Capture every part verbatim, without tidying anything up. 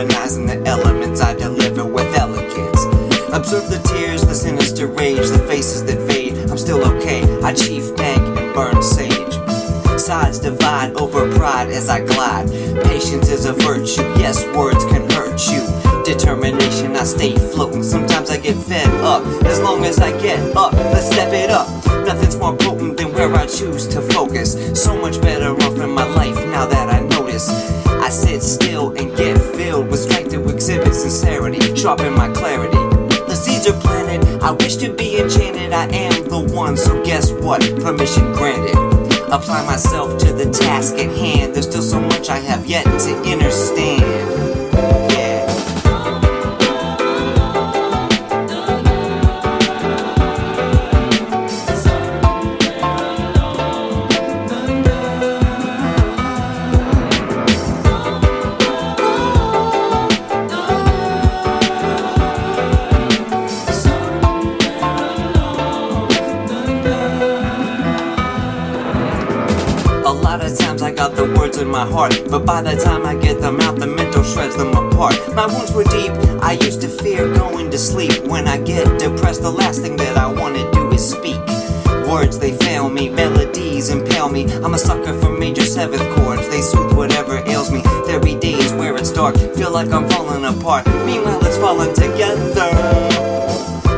harmonizing the elements I deliver with elegance. Observe the tears, the sinister rage, the faces that fade. I'm still okay, I chief dank and burn sage. Sides divide over pride as I glide. Patience is a virtue, yes, words can hurt you. Determination, I stay floating. Sometimes I get fed up, as long as I get up, let's step it up. Nothing's more potent than where I choose to focus. So much better off in my life now that I notice. I sit still and get filled with strength to exhibit sincerity, sharpen my clarity. The seeds are planted, I wish to be enchanted. I am the one, so guess what? Permission granted. Apply myself to the task at hand. There's still so much I have yet to understand. A lot of times I got the words in my heart, but by the time I get them out, the mental shreds them apart. My wounds were deep, I used to fear going to sleep. When I get depressed, the last thing that I want to do is speak. Words, they fail me, melodies impale me. I'm a sucker for major seventh chords, they soothe whatever ails me. There be days where it's dark, feel like I'm falling apart. Meanwhile, it's falling together.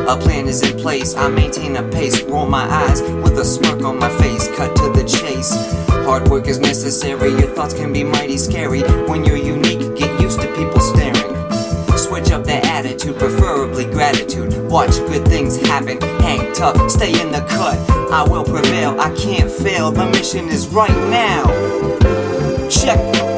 A plan is in place, I maintain a pace, roll my eyes with a smirk on my face, cut to the chase. Hard work is necessary, your thoughts can be mighty scary. When you're unique, get used to people staring. Switch up their attitude, preferably gratitude. Watch good things happen, hang tough, stay in the cut. I will prevail, I can't fail, the mission is right now. Check.